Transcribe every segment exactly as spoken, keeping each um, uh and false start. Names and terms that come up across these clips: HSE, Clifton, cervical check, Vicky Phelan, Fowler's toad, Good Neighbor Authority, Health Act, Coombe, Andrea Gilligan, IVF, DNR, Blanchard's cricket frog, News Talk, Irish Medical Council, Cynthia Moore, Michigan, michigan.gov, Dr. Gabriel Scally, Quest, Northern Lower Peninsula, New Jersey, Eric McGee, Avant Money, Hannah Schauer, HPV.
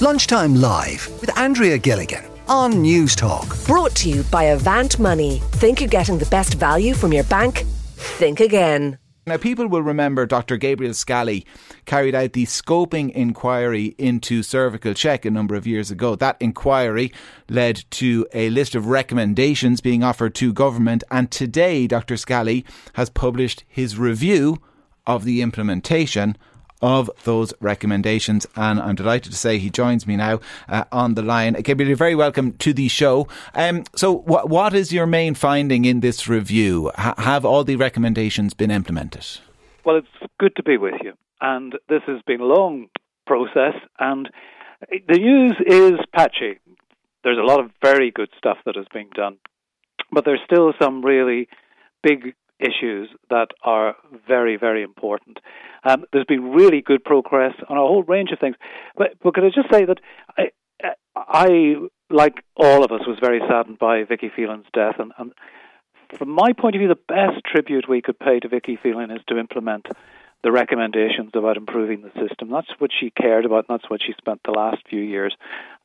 Lunchtime Live with Andrea Gilligan on News Talk. Brought to you by Avant Money. Think you're getting the best value from your bank? Think again. Now, people will remember Doctor Gabriel Scally carried out the scoping inquiry into cervical check a number of years ago. That inquiry led to a list of recommendations being offered to government, and today Doctor Scally has published his review of the implementation of those recommendations, and I'm delighted to say he joins me now uh, on the line. Gabriel, you're very welcome to the show. Um, so wh- what is your main finding in this review? H- have all the recommendations been implemented? Well, it's good to be with you, and this has been a long process, and the news is patchy. There's a lot of very good stuff that has been done, but there's still some really big issues that are very, very important. Um, there's been really good progress on a whole range of things. But, but could I just say that I, I, like all of us, was very saddened by Vicky Phelan's death. And, and from my point of view, the best tribute we could pay to Vicky Phelan is to implement the recommendations about improving the system. That's what she cared about, and that's what she spent the last few years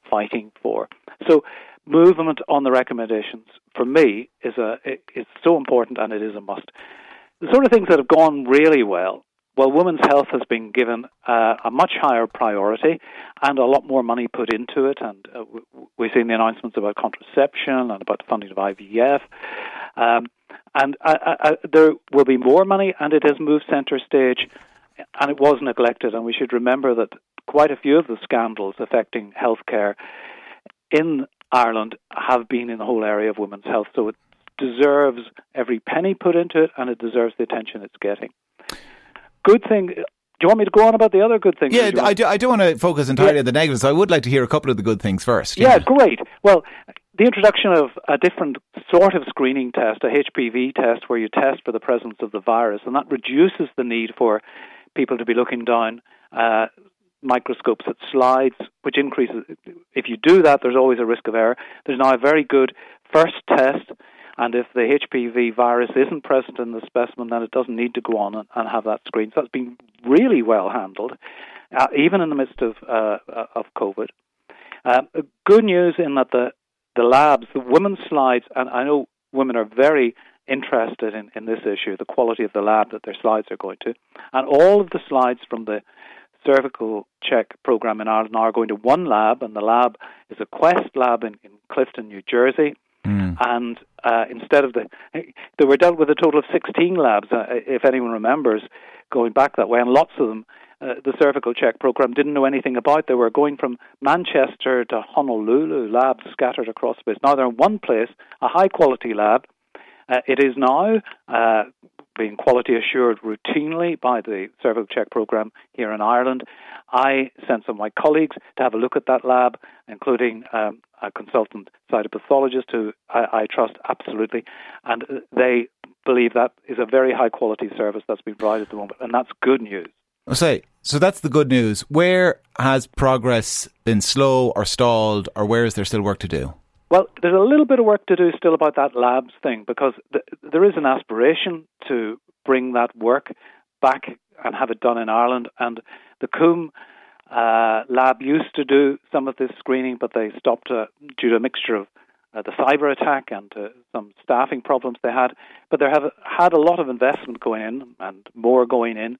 fighting for. So movement on the recommendations, for me, is a it, it's so important, and it is a must. The sort of things that have gone really well, well, women's health has been given uh, a much higher priority and a lot more money put into it, and uh, we've seen the announcements about contraception and about the funding of I V F, um, and uh, uh, there will be more money, and it has moved centre stage, and it was neglected, and we should remember that quite a few of the scandals affecting healthcare in Ireland have been in the whole area of women's health, so it deserves every penny put into it, and it deserves the attention it's getting. Good thing. Do you want me to go on about the other good things? Yeah, do I do. I do want to focus entirely yeah. on the negatives. So I would like to hear a couple of the good things first. Yeah, yeah, great. Well, the introduction of a different sort of screening test, a H P V test, where you test for the presence of the virus, and that reduces the need for people to be looking down Uh, microscopes that slides, which increases. If you do that, there's always a risk of error. There's now a very good first test, and if the H P V virus isn't present in the specimen, then it doesn't need to go on and, and have that screened. So that's been really well handled, uh, even in the midst of uh, of COVID. Um, good news in that the, the labs, the women's slides, and I know women are very interested in, in this issue, the quality of the lab that their slides are going to, and all of the slides from the cervical check program in Ireland are going to one lab, and the lab is a Quest lab in, in Clifton, New Jersey. Mm. And uh, instead of the, they were dealt with a total of sixteen labs, uh, if anyone remembers going back that way, and lots of them, uh, the cervical check program didn't know anything about. They were going from Manchester to Honolulu, labs scattered across the place. Now they're in one place, a high quality lab. Uh, it is now uh, being quality assured routinely by the cervical check programme here in Ireland. I sent some of my colleagues to have a look at that lab, including um, a consultant cytopathologist who I, I trust absolutely, and they believe that is a very high quality service that's been provided at the moment, and that's good news. I'll say, so that's the good news. Where has progress been slow or stalled, or where is there still work to do? Well, there's a little bit of work to do still about that labs thing, because th- there is an aspiration to bring that work back and have it done in Ireland. And the Coombe uh, lab used to do some of this screening, but they stopped uh, due to a mixture of uh, the cyber attack and uh, some staffing problems they had. But they have had a lot of investment going in and more going in,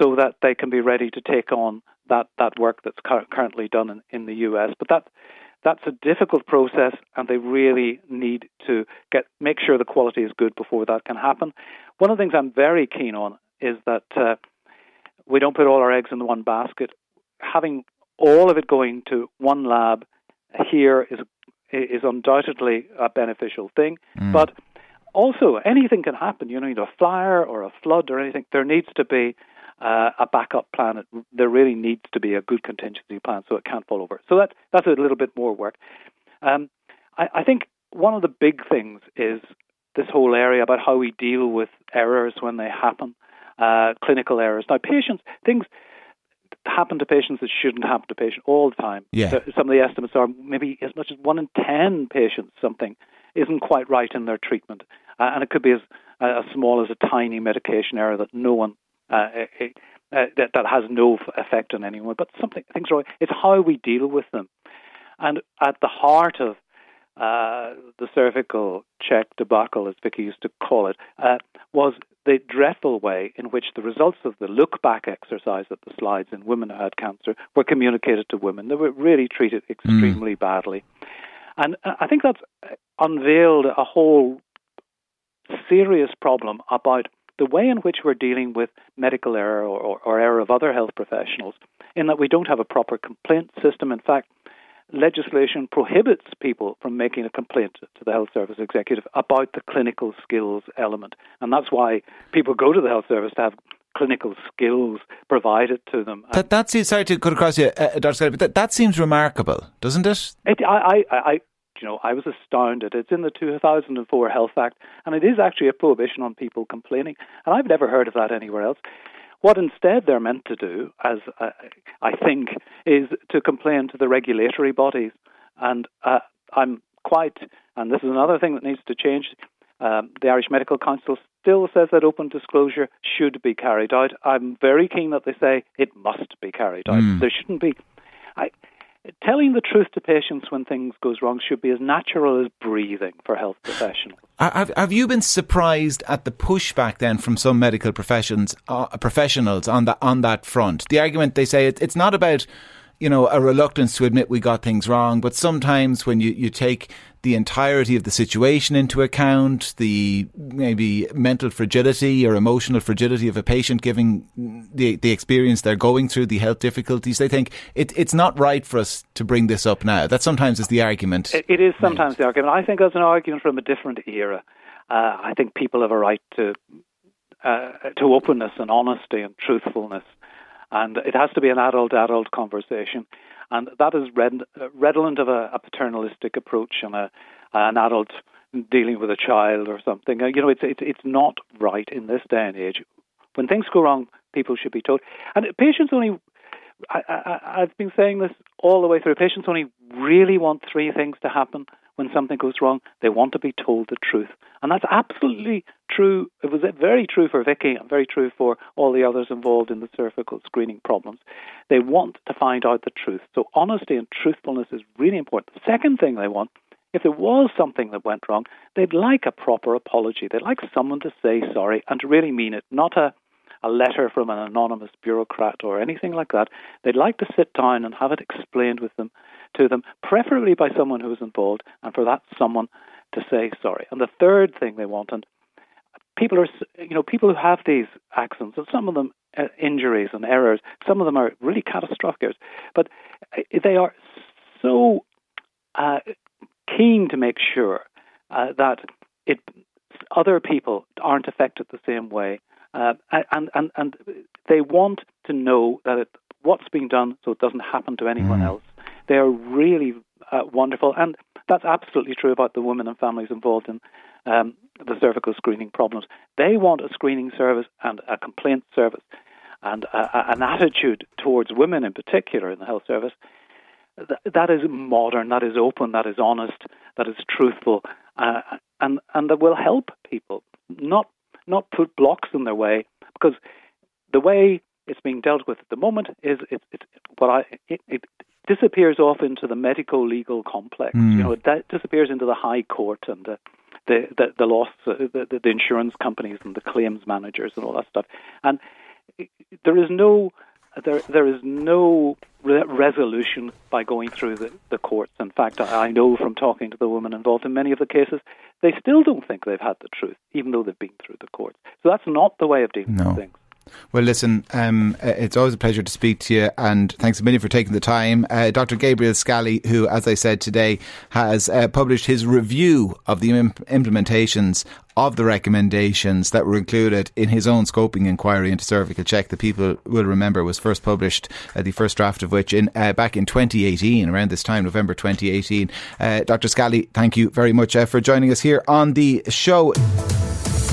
so that they can be ready to take on that, that work that's cu- currently done in, in the U S. But that... That's a difficult process, and they really need to get make sure the quality is good before that can happen. One of the things I'm very keen on is that uh, we don't put all our eggs in one basket. Having all of it going to one lab here is is undoubtedly a beneficial thing. Mm. But also, anything can happen. You know, either a fire or a flood or anything. There needs to be Uh, a backup plan. There really needs to be a good contingency plan so it can't fall over. So that, that's a little bit more work. Um, I, I think one of the big things is this whole area about how we deal with errors when they happen, uh, clinical errors. Now, patients, things happen to patients that shouldn't happen to patients all the time. Yeah. So some of the estimates are maybe as much as one in ten patients something isn't quite right in their treatment. Uh, and it could be as, uh, as small as a tiny medication error that no one Uh, it, uh, that, that has no effect on anyone, but something things are. It's how we deal with them. And at the heart of uh, the cervical check debacle, as Vicky used to call it, uh, was the dreadful way in which the results of the look-back exercise at the slides in women who had cancer were communicated to women. They were really treated extremely mm. badly. And I think that's unveiled a whole serious problem about the way in which we're dealing with medical error or, or, or error of other health professionals, in that we don't have a proper complaint system. In fact, legislation prohibits people from making a complaint to the health service executive about the clinical skills element. And that's why people go to the health service to have clinical skills provided to them. That, that seems, sorry to cut across you, uh, Doctor Scally, but that, that seems remarkable, doesn't it? It I, I, I, you know, I was astounded. It's in the two thousand four Health Act, and it is actually a prohibition on people complaining. And I've never heard of that anywhere else. What instead they're meant to do, as uh, I think, is to complain to the regulatory bodies. And uh, I'm quite, and this is another thing that needs to change, um, the Irish Medical Council still says that open disclosure should be carried out. I'm very keen that they say it must be carried out. Mm. There shouldn't be... I, telling the truth to patients when things goes wrong should be as natural as breathing for health professionals. Have, have you been surprised at the pushback then from some medical professions, uh, professionals on the, on that front? The argument they say it, it's not about, you know, a reluctance to admit we got things wrong, but sometimes when you, you take the entirety of the situation into account, the maybe mental fragility or emotional fragility of a patient giving the the experience they're going through, the health difficulties, they think it, it's not right for us to bring this up now. That sometimes is the argument. It, it is sometimes made. The argument. I think that's an argument from a different era. Uh, I think people have a right to uh, to openness and honesty and truthfulness. And it has to be an adult-adult conversation. And that is red, redolent of a, a paternalistic approach and a, an adult dealing with a child or something. You know, it's, it's it's not right in this day and age. When things go wrong, people should be told. And patients only, I, I, I've been saying this all the way through, patients only really want three things to happen when something goes wrong. They want to be told the truth. And that's absolutely true. It was very true for Vicky and very true for all the others involved in the cervical screening problems. They want to find out the truth. So honesty and truthfulness is really important. The second thing they want, if there was something that went wrong, they'd like a proper apology. They'd like someone to say sorry and to really mean it, not a, a letter from an anonymous bureaucrat or anything like that. They'd like to sit down and have it explained with them, to them, preferably by someone who was involved, and for that someone to say sorry. And the third thing they want, and people are, you know, people who have these accidents, and some of them uh, injuries and errors, some of them are really catastrophic, but they are so uh, keen to make sure uh, that it other people aren't affected the same way, uh, and and and they want to know that it, what's being done so it doesn't happen to anyone mm. else. They are really uh, wonderful, and that's absolutely true about the women and families involved in um, the cervical screening problems. They want a screening service and a complaint service and a, a, an attitude towards women in particular in the health service that, that is modern, that is open, that is honest, that is truthful, uh, and, and that will help people, not not put blocks in their way, because the way it's being dealt with at the moment is it's it, what I... It, it, disappears off into the medico-legal complex. Mm. You know, it disappears into the High Court and the the the, the loss, uh, the, the insurance companies and the claims managers and all that stuff. And there is no there there is no re- resolution by going through the, the courts. In fact, I, I know from talking to the women involved in many of the cases, they still don't think they've had the truth, even though they've been through the courts. So that's not the way of dealing no. with things. Well, listen, um, it's always a pleasure to speak to you, and thanks a million for taking the time. Uh, Doctor Gabriel Scally, who, as I said today, has uh, published his review of the im- implementations of the recommendations that were included in his own scoping inquiry into cervical check that people will remember was first published, uh, the first draft of which, in uh, back in twenty eighteen, around this time, November twenty eighteen. Uh, Doctor Scally, thank you very much uh, for joining us here on the show.